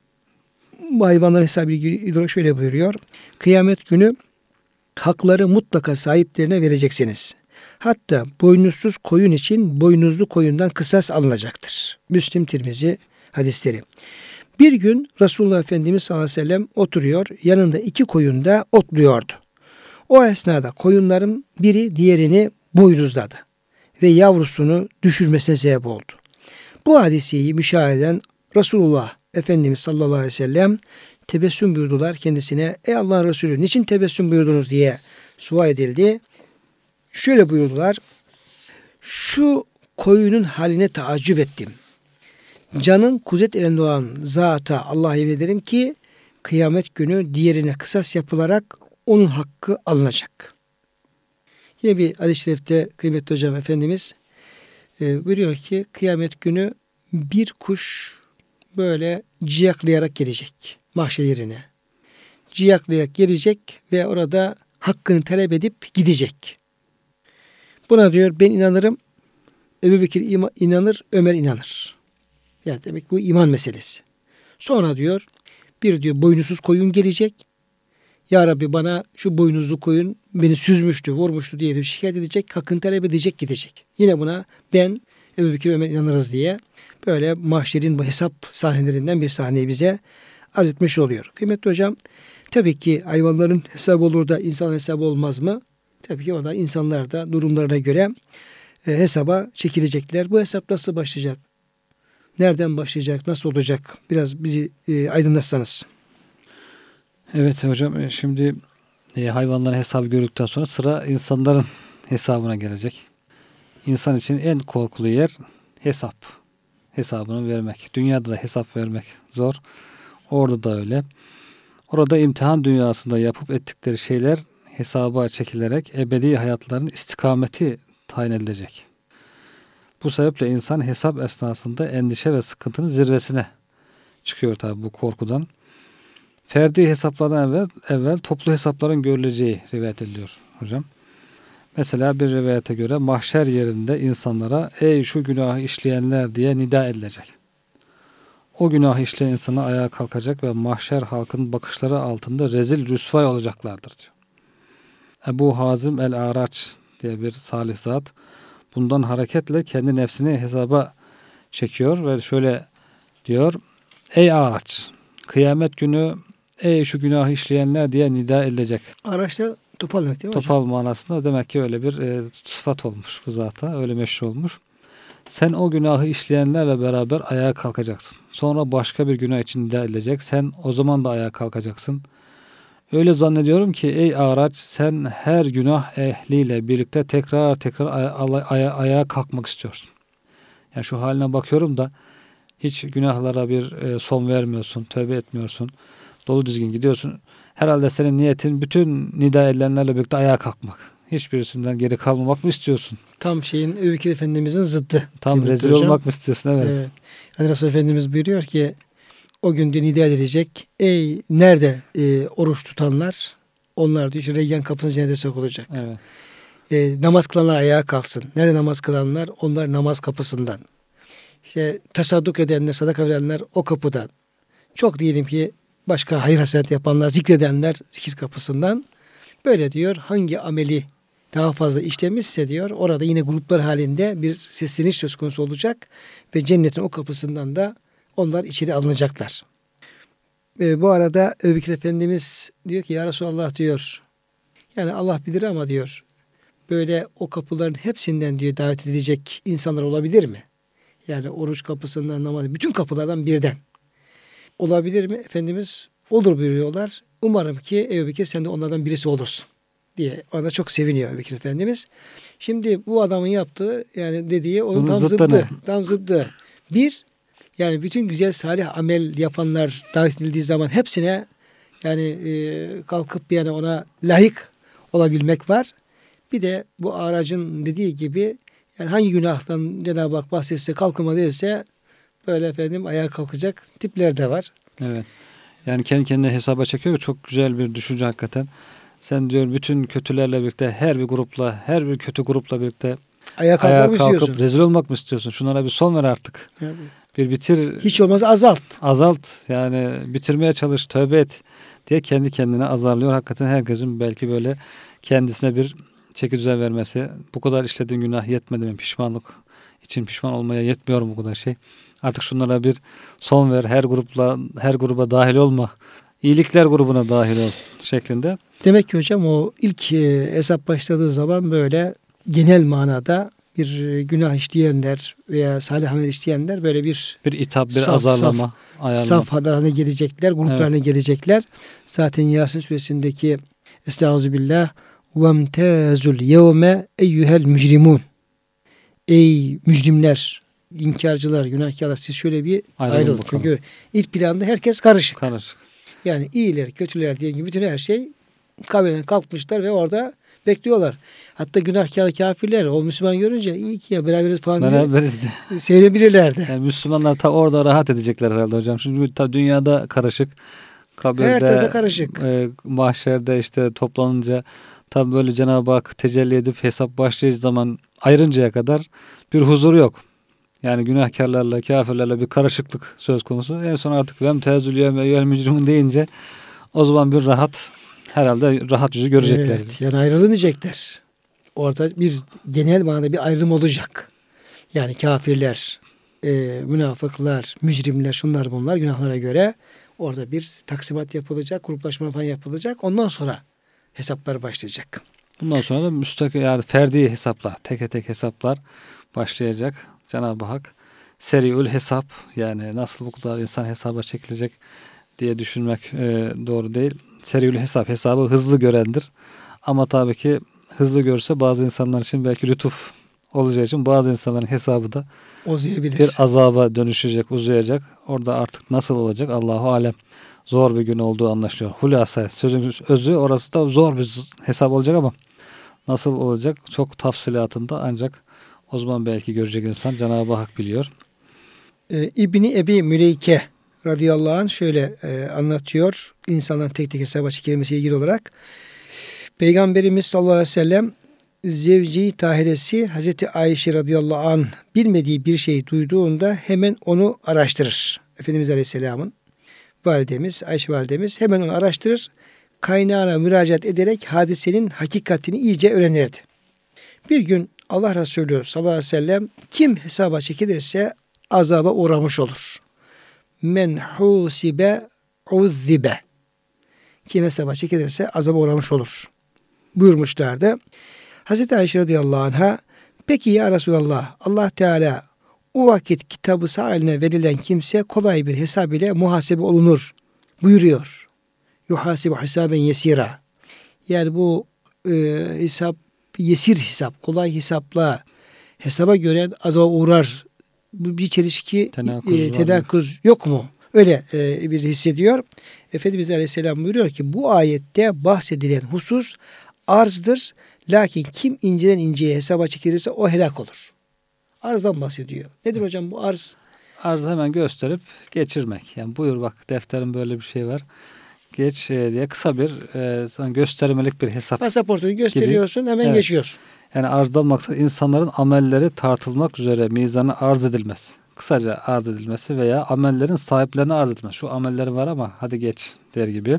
bu hayvanların hesabı ilgili şöyle buyuruyor. Kıyamet günü hakları mutlaka sahiplerine vereceksiniz. Hatta boynuzsuz koyun için boynuzlu koyundan kısas alınacaktır. Müslim, Tirmizi hadisleri. Bir gün Resulullah Efendimiz sallallahu aleyhi ve sellem oturuyor. Yanında iki koyun da otluyordu. O esnada koyunların biri diğerini boynuzladı. Ve yavrusunu düşürmesine sebep oldu. Bu hadiseyi müşahede eden Resulullah Efendimiz sallallahu aleyhi ve sellem tebessüm buyurdular kendisine. Ey Allah'ın Resulü niçin tebessüm buyurdunuz diye sual edildi. Şöyle buyurdular. Şu koyunun haline taaccüp ettim. Canım kuzet elinde olan zata Allah'a yemin ederim ki kıyamet günü diğerine kısas yapılarak onun hakkı alınacak. Yine bir hadis-i şerifte kıymetli hocam Efendimiz e, buyuruyor ki kıyamet günü bir kuş böyle ciyaklayarak gelecek mahşer yerine. Ciyaklayarak gelecek ve orada hakkını talep edip gidecek. Buna diyor ben inanırım, Ebu Bekir ima, inanır, Ömer inanır. Yani demek bu iman meselesi. Sonra diyor bir diyor boynuzsuz koyun gelecek. Ya Rabbi bana şu boynuzlu koyun beni süzmüştü, vurmuştu diye şikayet edecek, hakkını talep edecek, gidecek. Yine buna ben Ebu Bekir, Ömer inanırız diye böyle mahşerin bu hesap sahnelerinden bir sahneyi bize arz etmiş oluyor. Kıymetli hocam tabii ki hayvanların hesabı olur da insanın hesabı olmaz mı? Tabii ki o da insanlar da durumlarına göre e, hesaba çekilecekler. Bu hesap nasıl başlayacak? Nereden başlayacak? Nasıl olacak? Biraz bizi e, aydınlatsanız. Evet hocam şimdi e, hayvanların hesabı gördükten sonra sıra insanların hesabına gelecek. İnsan için en korkulu yer hesap. Hesabını vermek. Dünyada da hesap vermek zor. Orada da öyle. Orada imtihan dünyasında yapıp ettikleri şeyler hesaba çekilerek ebedi hayatların istikameti tayin edilecek. Bu sebeple insan hesap esnasında endişe ve sıkıntının zirvesine çıkıyor tabi bu korkudan. Ferdi hesaplardan evvel, evvel toplu hesapların görüleceği rivayet ediliyor hocam. Mesela bir rivayete göre mahşer yerinde insanlara ey şu günahı işleyenler diye nida edilecek. O günah işleyen insana ayağa kalkacak ve mahşer halkın bakışları altında rezil rüsvay olacaklardır diyor. Ebu Hazım el-Araç diye bir salih zat bundan hareketle kendi nefsini hesaba çekiyor ve şöyle diyor: Ey Araç! Kıyamet günü ey şu günah işleyenler diye nida edilecek. Araç da topal demek değil mi? Topal manasında, demek ki öyle bir e, sıfat olmuş bu zata, öyle meşhur olmuş. Sen o günahı işleyenlerle beraber ayağa kalkacaksın. Sonra başka bir günah için nida edilecek. Sen o zaman da ayağa kalkacaksın. Öyle zannediyorum ki ey Araç, sen her günah ehliyle birlikte tekrar tekrar aya- aya- ayağa kalkmak istiyorsun. Yani şu haline bakıyorum da hiç günahlara bir e, son vermiyorsun, tövbe etmiyorsun. Dolu düzgün gidiyorsun. Herhalde senin niyetin bütün nida edilenlerle birlikte ayağa kalkmak. Hiçbirisinden geri kalmamak mı istiyorsun? Tam şeyin, Ebu Bekir Efendimizin zıddı. Tam rezil hocam olmak mı istiyorsun? Evet. evet. Yani Resul Efendimiz buyuruyor ki o gün de nida edilecek. Ey nerede e, oruç tutanlar? Onlar diyor, Reyyan kapısına cennete sokulacak. Evet. E, namaz kılanlar ayağa kalksın. Nerede namaz kılanlar? Onlar namaz kapısından. İşte tasadduk edenler, sadaka verenler o kapıdan. Çok diyelim ki başka hayır hasenat yapanlar, zikredenler zikir kapısından. Böyle diyor, hangi ameli daha fazla işlemişse diyor, orada yine gruplar halinde bir sesleniş söz konusu olacak ve cennetin o kapısından da onlar içeri alınacaklar. E, bu arada Ebu Bekir Efendimiz diyor ki, Ya Resulallah diyor, yani Allah bilir ama diyor, böyle o kapıların hepsinden diyor davet edilecek insanlar olabilir mi? Yani oruç kapısından, namaz, bütün kapılardan birden. Olabilir mi? Efendimiz olur buyuruyorlar. Umarım ki Ebu Bekir sen de onlardan birisi olursun diye. Ona çok seviniyor Ebu Bekir Efendimiz. Şimdi bu adamın yaptığı, yani dediği onun tam zıddı. Tam zıddı. Bir, yani bütün güzel salih amel yapanlar davet edildiği zaman hepsine yani e, kalkıp yani ona layık olabilmek var. Bir de bu Arac'ın dediği gibi yani hangi günahtan Cenab-ı Hak bahsetse, kalkınma değilse böyle efendim ayağa kalkacak tipler de var. Evet. Yani kendi kendine hesaba çekiyor. Çok güzel bir düşünce hakikaten. Sen diyor bütün kötülerle birlikte, her bir grupla, her bir kötü grupla birlikte ayağa kalkıp istiyorsun, rezil olmak mı istiyorsun? Şunlara bir son ver artık. Evet. Bir bitir. Hiç olmazsa azalt. Azalt. Yani bitirmeye çalış, tövbe et diye kendi kendine azarlıyor. Hakikaten herkesin belki böyle kendisine bir çeki düzen vermesi, bu kadar işlediğin günah yetmedi mi? Pişmanlık için pişman olmaya yetmiyor mu bu kadar şey? Artık şunlara bir son ver, her grupla, her gruba dahil olma, iyilikler grubuna dahil ol şeklinde. Demek ki hocam o ilk e, hesap başladığı zaman böyle genel manada bir günah işleyenler veya salih amel işleyenler böyle bir bir itap, bir saf, azarlama, ayarlama. Safhalarına gelecekler, gruplarına evet. gelecekler. Zaten Yasin suresindeki Estağfirullah وَمْتَازُ الْيَوْمَ اَيُّهَا الْمُجْرِمُونَ Ey mücrimler, inkarcılar, günahkarlar, siz şöyle bir ayrılın. ayrılın. Çünkü ilk planda herkes karışık. karışık. Yani iyiler, kötüler diye gibi bütün her şey kabirden kalkmışlar ve orada bekliyorlar. Hatta günahkar kafirler o Müslüman görünce iyi ki ya beraberiz falan beraberiz diye sevinebilirlerdi. Yani Müslümanlar ta orada rahat edecekler herhalde hocam. Çünkü ta dünyada karışık. Kabirde, her tarafta karışık. E, mahşerde işte toplanınca tam böyle Cenab-ı Hak tecelli edip hesap başlayacağı zaman ayrıncaya kadar bir huzur yok. Yani günahkarlarla, kafirlerle bir karışıklık söz konusu. En son artık vem tezülüye ve yel mücrimun deyince o zaman bir rahat, herhalde rahat yüzü görecekler. Evet, yani ayrılınacaklar. Orada bir genel manada bir ayrım olacak. Yani kafirler, e, münafıklar, mücrimler, şunlar bunlar günahlara göre orada bir taksimat yapılacak, gruplaşma falan yapılacak. Ondan sonra hesaplar başlayacak. Bundan sonra da müstakil, yani ferdi hesaplar, teke tek hesaplar başlayacak. Cenab-ı Hak seriül hesap, yani nasıl bu kadar insan hesaba çekilecek diye düşünmek e, doğru değil. Seriül hesap, hesabı hızlı görendir. Ama tabii ki hızlı görse bazı insanlar için belki lütuf olacağı için bazı insanların hesabı da uzayabilir. Bir azaba dönüşecek, uzayacak. Orada artık nasıl olacak Allahu alem. Zor bir gün olduğu anlaşılıyor. Hulasa sözün özü orası da zor bir hesap olacak ama nasıl olacak çok tafsilatında ancak o zaman belki görecek insan, Cenab-ı Hak biliyor. Ee, İbni Ebi Müleyke radıyallahu anh şöyle e, anlatıyor. İnsanların tek tek hesaba çekilmesiyle ilgili olarak. Peygamberimiz sallallahu aleyhi ve sellem Zevci-i Tahiresi Hazreti Ayşe radıyallahu anh bilmediği bir şeyi duyduğunda hemen onu araştırır. Efendimiz Aleyhisselam'ın validemiz, Ayşe validemiz hemen onu araştırır. Kaynağına müracaat ederek hadisenin hakikatini iyice öğrenirdi. Bir gün Allah Resulü sallallahu aleyhi ve sellem kim hesaba çekilirse azaba uğramış olur. Men husibe uzzibe. Kim hesaba çekilirse azaba uğramış olur buyurmuşlardı. Hazreti Ayşe radıyallahu anh'a peki ya Resulallah, Allah Teala o vakit kitabı sağ eline verilen kimse kolay bir hesab ile muhasebe olunur buyuruyor. Yuhasibu hisaben yesira. Yani bu e, hesap yesir hesap, kolay hesapla hesaba göre azaba uğrar. Bir çelişki e, tenakuz yok mu? Öyle e, bir hissediyor. Efendimiz Aleyhisselam buyuruyor ki bu ayette bahsedilen husus arzdır. Lakin kim inceden inceye hesaba çekilirse o helak olur. Arzdan bahsediyor. Nedir hocam bu arz? Arzı hemen gösterip geçirmek. Yani buyur bak defterin böyle bir şey var. Geç diye kısa bir e, göstermelik bir hesap. Pasaportunu gösteriyorsun gibi. Hemen evet. Geçiyorsun. Yani arzdan maksat insanların amelleri tartılmak üzere mizana arz edilmez. Kısaca arz edilmesi veya amellerin sahiplerine arz edilmez. Şu ameller var ama hadi geç der gibi.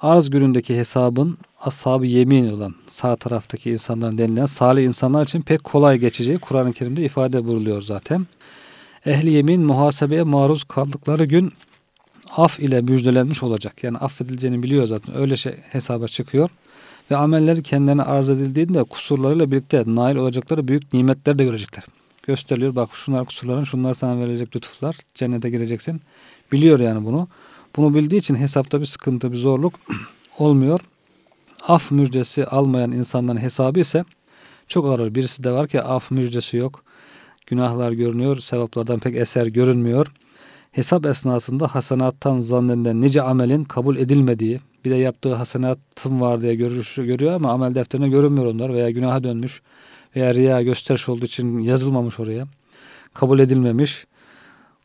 Arz günündeki hesabın ashab-ı yemin olan sağ taraftaki insanların denilen salih insanlar için pek kolay geçeceği Kur'an-ı Kerim'de ifade vuruluyor zaten. Ehli yemin muhasebeye maruz kaldıkları gün af ile müjdelenmiş olacak. Yani affedileceğini biliyor zaten. Öyle şey hesaba çıkıyor. Ve amelleri kendilerine arz edildiğinde kusurlarıyla birlikte nail olacakları büyük nimetler de görecekler. Gösteriliyor. Bak şunlar kusurların, şunlar sana verilecek lütuflar. Cennete gireceksin. Biliyor yani bunu. Bunu bildiği için hesapta bir sıkıntı, bir zorluk olmuyor. Af müjdesi almayan insanların hesabı ise çok ağır. Birisi de var ki af müjdesi yok. Günahlar görünüyor. Sevaplardan pek eser görünmüyor. Hesap esnasında hasenattan zannedilen nice amelin kabul edilmediği, bir de yaptığı hasenatım var diye görüyor ama amel defterine görünmüyor onlar veya günaha dönmüş veya riya gösteriş olduğu için yazılmamış oraya. Kabul edilmemiş.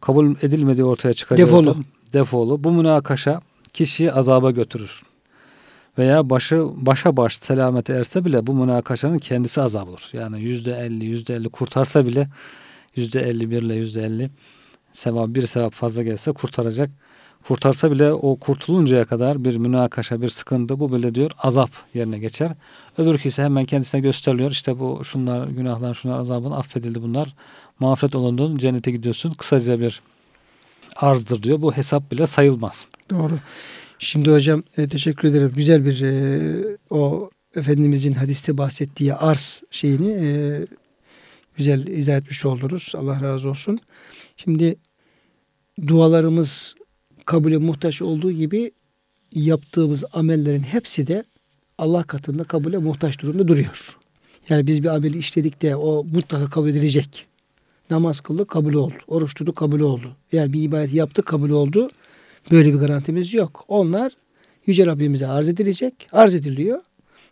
Kabul edilmediği ortaya çıkarıyor. Defolu. Adam. Defolu. Bu münakaşa kişiyi azaba götürür. Veya başı başa baş selamete erse bile bu münakaşanın kendisi azab olur. Yani yüzde elli, yüzde elli kurtarsa bile yüzde elli bir ile yüzde elli sevap, bir sevap fazla gelse kurtaracak. Kurtarsa bile o kurtuluncaya kadar bir münakaşa, bir sıkıntı, bu böyle diyor azap yerine geçer. Öbürkü ise hemen kendisine gösteriliyor. İşte bu şunlar günahlar, şunlar azabın affedildi bunlar. Mağfiret olundun, cennete gidiyorsun. Kısaca bir arzdır diyor. Bu hesap bile sayılmaz. Doğru. Şimdi hocam e, teşekkür ederim. Güzel bir e, o Efendimizin hadiste bahsettiği arz şeyini e, güzel izah etmiş oldunuz. Allah razı olsun. Şimdi dualarımız kabule muhtaç olduğu gibi yaptığımız amellerin hepsi de Allah katında kabule muhtaç durumda duruyor. Yani biz bir ameli işledik de o mutlaka kabul edilecek. Namaz kıldık kabul oldu. Oruç tuttuk kabul oldu. Yani bir ibadet yaptık kabul oldu. Böyle bir garantimiz yok. Onlar Yüce Rabbimize arz edilecek. Arz ediliyor.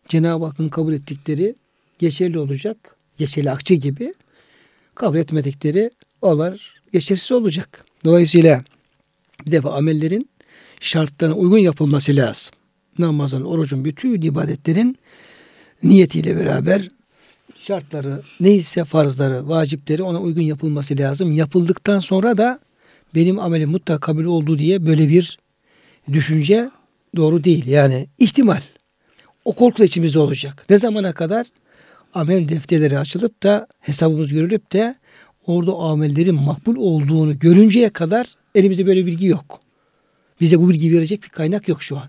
Cenab-ı Hakk'ın kabul ettikleri geçerli olacak. Geçerli akçe gibi. Kabul etmedikleri onlar geçersiz olacak. Dolayısıyla bir defa amellerin şartlarına uygun yapılması lazım. Namazın, orucun, bütün ibadetlerin niyetiyle beraber şartları neyse farzları, vacipleri ona uygun yapılması lazım. Yapıldıktan sonra da benim amelim mutlaka kabul oldu diye böyle bir düşünce doğru değil. Yani ihtimal. O korku da içimizde olacak. Ne zamana kadar? Amel defterleri açılıp da hesabımız görülüp de orada amellerin makbul olduğunu görünceye kadar elimizde böyle bilgi yok. Bize bu bilgi verecek bir kaynak yok şu an.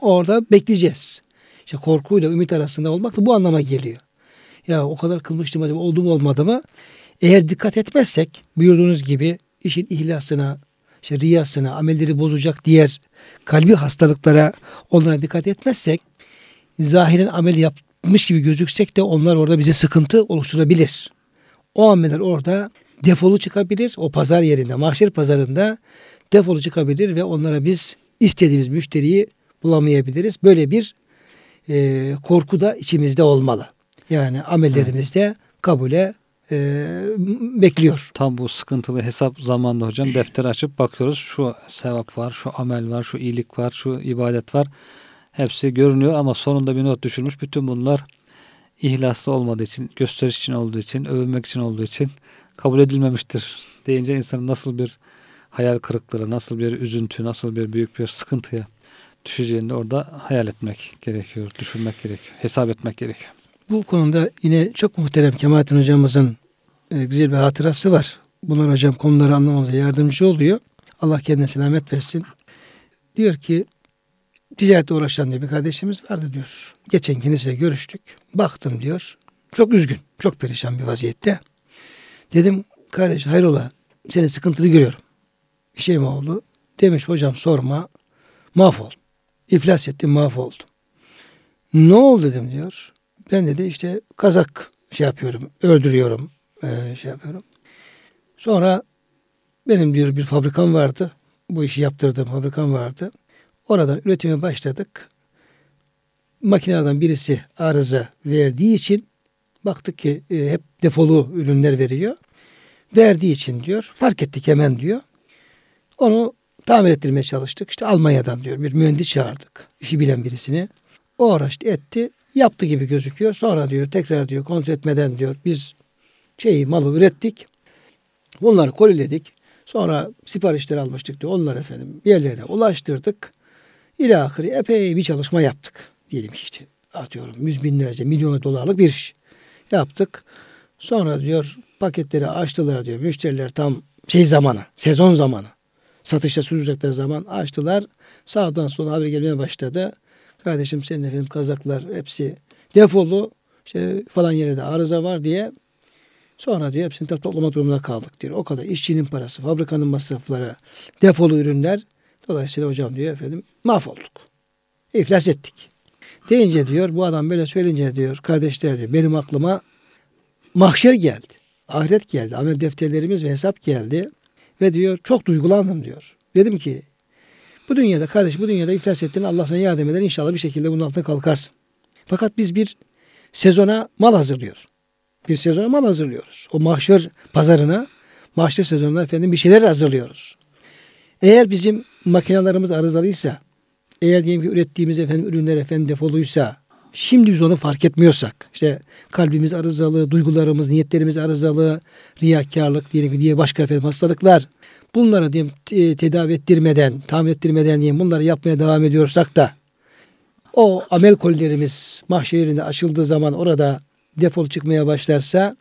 Orada bekleyeceğiz. İşte korkuyla ümit arasında olmak da bu anlama geliyor. Ya o kadar kılmıştım acaba oldu mu olmadı mı? Eğer dikkat etmezsek buyurduğunuz gibi işin ihlasına, işte riyasına, amelleri bozacak diğer kalbi hastalıklara onlara dikkat etmezsek zahiren amel yapmış gibi gözüksek de onlar orada bize sıkıntı oluşturabilir. O ameller orada defolu çıkabilir. O pazar yerinde, mahşer pazarında defolu çıkabilir ve onlara biz istediğimiz müşteriyi bulamayabiliriz. Böyle bir e, korku da içimizde olmalı. Yani amellerimiz de kabule e, bekliyor. Tam bu sıkıntılı hesap zamanında hocam defter açıp bakıyoruz. Şu sevap var, şu amel var, şu iyilik var, şu ibadet var. Hepsi görünüyor ama sonunda bir not düşürmüş. Bütün bunlar ihlaslı olmadığı için, gösteriş için olduğu için, övünmek için olduğu için kabul edilmemiştir deyince insanın nasıl bir hayal kırıklığı, nasıl bir üzüntü, nasıl bir büyük bir sıkıntıya düşeceğini de orada hayal etmek gerekiyor, düşünmek gerekiyor, hesap etmek gerekiyor. Bu konuda yine çok muhterem Kemalettin hocamızın güzel bir hatırası var. Bunlar hocam konuları anlamamıza yardımcı oluyor. Allah kendine selamet versin. Diyor ki ticarette uğraşan diye bir kardeşimiz vardı diyor. Geçen kendisiyle görüştük. Baktım diyor. Çok üzgün, çok perişan bir vaziyette. Dedim kardeş hayrola seni sıkıntılı görüyorum. Bir şey mi oldu? Demiş hocam sorma. Mahvoldum. İflas ettim, mahvoldum. Ne oldu dedim diyor. Ben dedi işte kazak şey yapıyorum, öldürüyorum. Ee, şey yapıyorum. Sonra benim diyor bir fabrikam vardı. Bu işi yaptırdığım fabrikam vardı. Oradan üretime başladık. Makinelerden birisi arıza verdiği için baktık ki e, hep defolu ürünler veriyor. Verdiği için diyor fark ettik hemen diyor. Onu tamir ettirmeye çalıştık. İşte Almanya'dan diyor bir mühendis çağırdık. İşi bilen birisini. O uğraştı etti. Yaptı gibi gözüküyor. Sonra diyor tekrar diyor kontrol etmeden diyor biz şeyi malı ürettik. Bunları koliledik. Sonra siparişleri almıştık diyor. Onları efendim yerlere ulaştırdık. İlahiri epey bir çalışma yaptık. Diyelim ki işte atıyorum yüz binlerce milyon dolarlık bir iş yaptık. Sonra diyor paketleri açtılar diyor. Müşteriler tam şey zamanı, sezon zamanı. Satışta sürecekleri zaman açtılar. Sağdan sola haber gelmeye başladı. Kardeşim senin efendim kazaklar hepsi defolu. İşte falan yere de arıza var diye. Sonra diyor hepsini toplama durumunda kaldık diyor. O kadar işçinin parası, fabrikanın masrafları, defolu ürünler. Dolayısıyla hocam diyor efendim mahvolduk. İflas ettik. Deyince diyor bu adam böyle söyleyince diyor kardeşler diyor benim aklıma mahşer geldi. Ahiret geldi. Amel defterlerimiz ve hesap geldi. Ve diyor çok duygulandım diyor. Dedim ki bu dünyada kardeş bu dünyada iflas ettiğini Allah sana yardım eder. İnşallah bir şekilde bunun altına kalkarsın. Fakat biz bir sezona mal hazırlıyoruz. Bir sezona mal hazırlıyoruz. O mahşer pazarına, mahşer sezonuna efendim bir şeyler hazırlıyoruz. Eğer bizim makinalarımız arızalıysa, eğer diyelim ki ürettiğimiz efendim ürünler efendim defoluysa, şimdi biz onu fark etmiyorsak, işte kalbimiz arızalı, duygularımız, niyetlerimiz arızalı, riyakarlık diyelim ki diye başka efendim hastalıklar, bunları diyelim tedavi ettirmeden, tamir ettirmeden diyelim bunları yapmaya devam ediyorsak da, o amel kolilerimiz mahşerinde açıldığı zaman orada defol çıkmaya başlarsa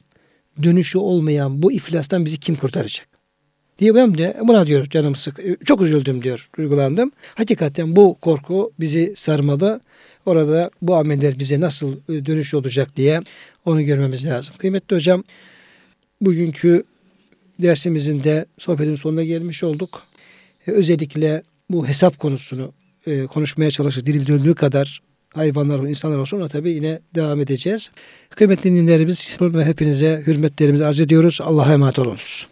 dönüşü olmayan bu iflastan bizi kim kurtaracak? Diye ben de buna diyor canım sık, çok üzüldüm diyor, duygulandım. Hakikaten bu korku bizi sarmalı. Orada bu ameller bize nasıl dönüş olacak diye onu görmemiz lazım. Kıymetli hocam, bugünkü dersimizin de sohbetin sonuna gelmiş olduk. Ee, özellikle bu hesap konusunu e, konuşmaya çalışırız. Dilimiz döndüğü kadar hayvanlar olsun, insanlar olsun. Ona tabii yine devam edeceğiz. Kıymetli dinleyenlerimiz, hepinize hürmetlerimizi arz ediyoruz. Allah'a emanet olunuz.